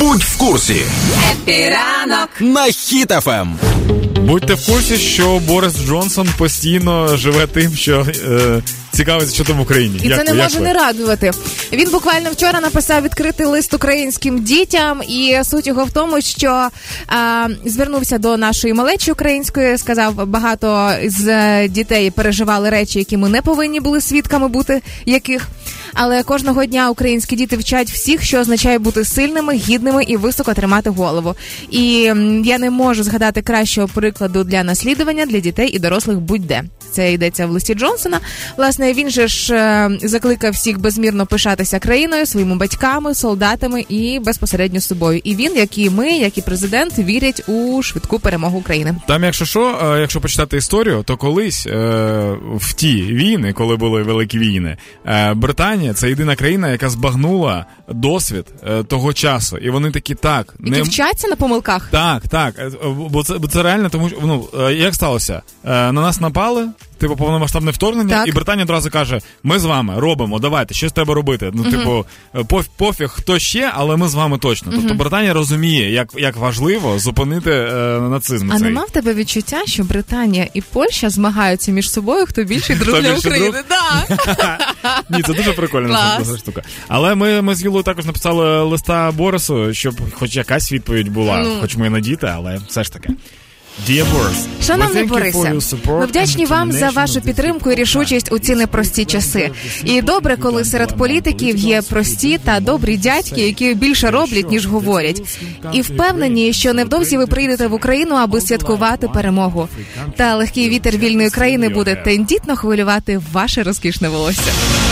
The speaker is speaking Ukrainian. Будь в курсі. Епіранок на Хіт-ФМ. Будьте в курсі, що Борис Джонсон постійно живе тим, що цікавиться, що там в Україні. І як це не може не радувати. Він буквально вчора написав відкритий лист українським дітям, і суть його в тому, що звернувся до нашої малечі української, сказав, багато з дітей переживали речі, які ми не повинні були свідками бути, яких. Але кожного дня українські діти вчать всіх, що означає бути сильними, гідними і високо тримати голову. І я не можу згадати кращого прикладу для наслідування для дітей і дорослих будь-де. Це йдеться в листі Джонсона. Власне, він же ж закликав всіх безмірно пишатися країною, своїми батьками, солдатами і безпосередньо собою. І він, як і ми, як і президент, вірять у швидку перемогу України. Там, якщо що, якщо почитати історію, то колись в ті війни, коли були великі війни, Британія – це єдина країна, яка збагнула досвід того часу. І вони такі, так... Які вчаться на помилках? Так. Бо це реально, тому що, як сталося? На нас напали... Типу, повномасштабне вторгнення, так. І Британія одразу каже, ми з вами робимо, давайте, щось треба робити. Пофіг, хто ще, але ми з вами точно. Тобто Британія розуміє, як важливо зупинити нацизм. А не мав тебе відчуття, що Британія і Польща змагаються між собою, хто більший друг для України? Ні, це дуже прикольна штука. Але ми з Юлою також написали листа Борису, щоб хоч якась відповідь була, хоч ми надіти, але все ж таки. Шановний Борисе, ми вдячні вам за вашу підтримку і рішучість у ці непрості часи. І добре, коли серед політиків є прості та добрі дядьки, які більше роблять, ніж говорять. І впевнені, що невдовзі ви приїдете в Україну, аби святкувати перемогу. Та легкий вітер вільної країни буде тендітно хвилювати ваше розкішне волосся.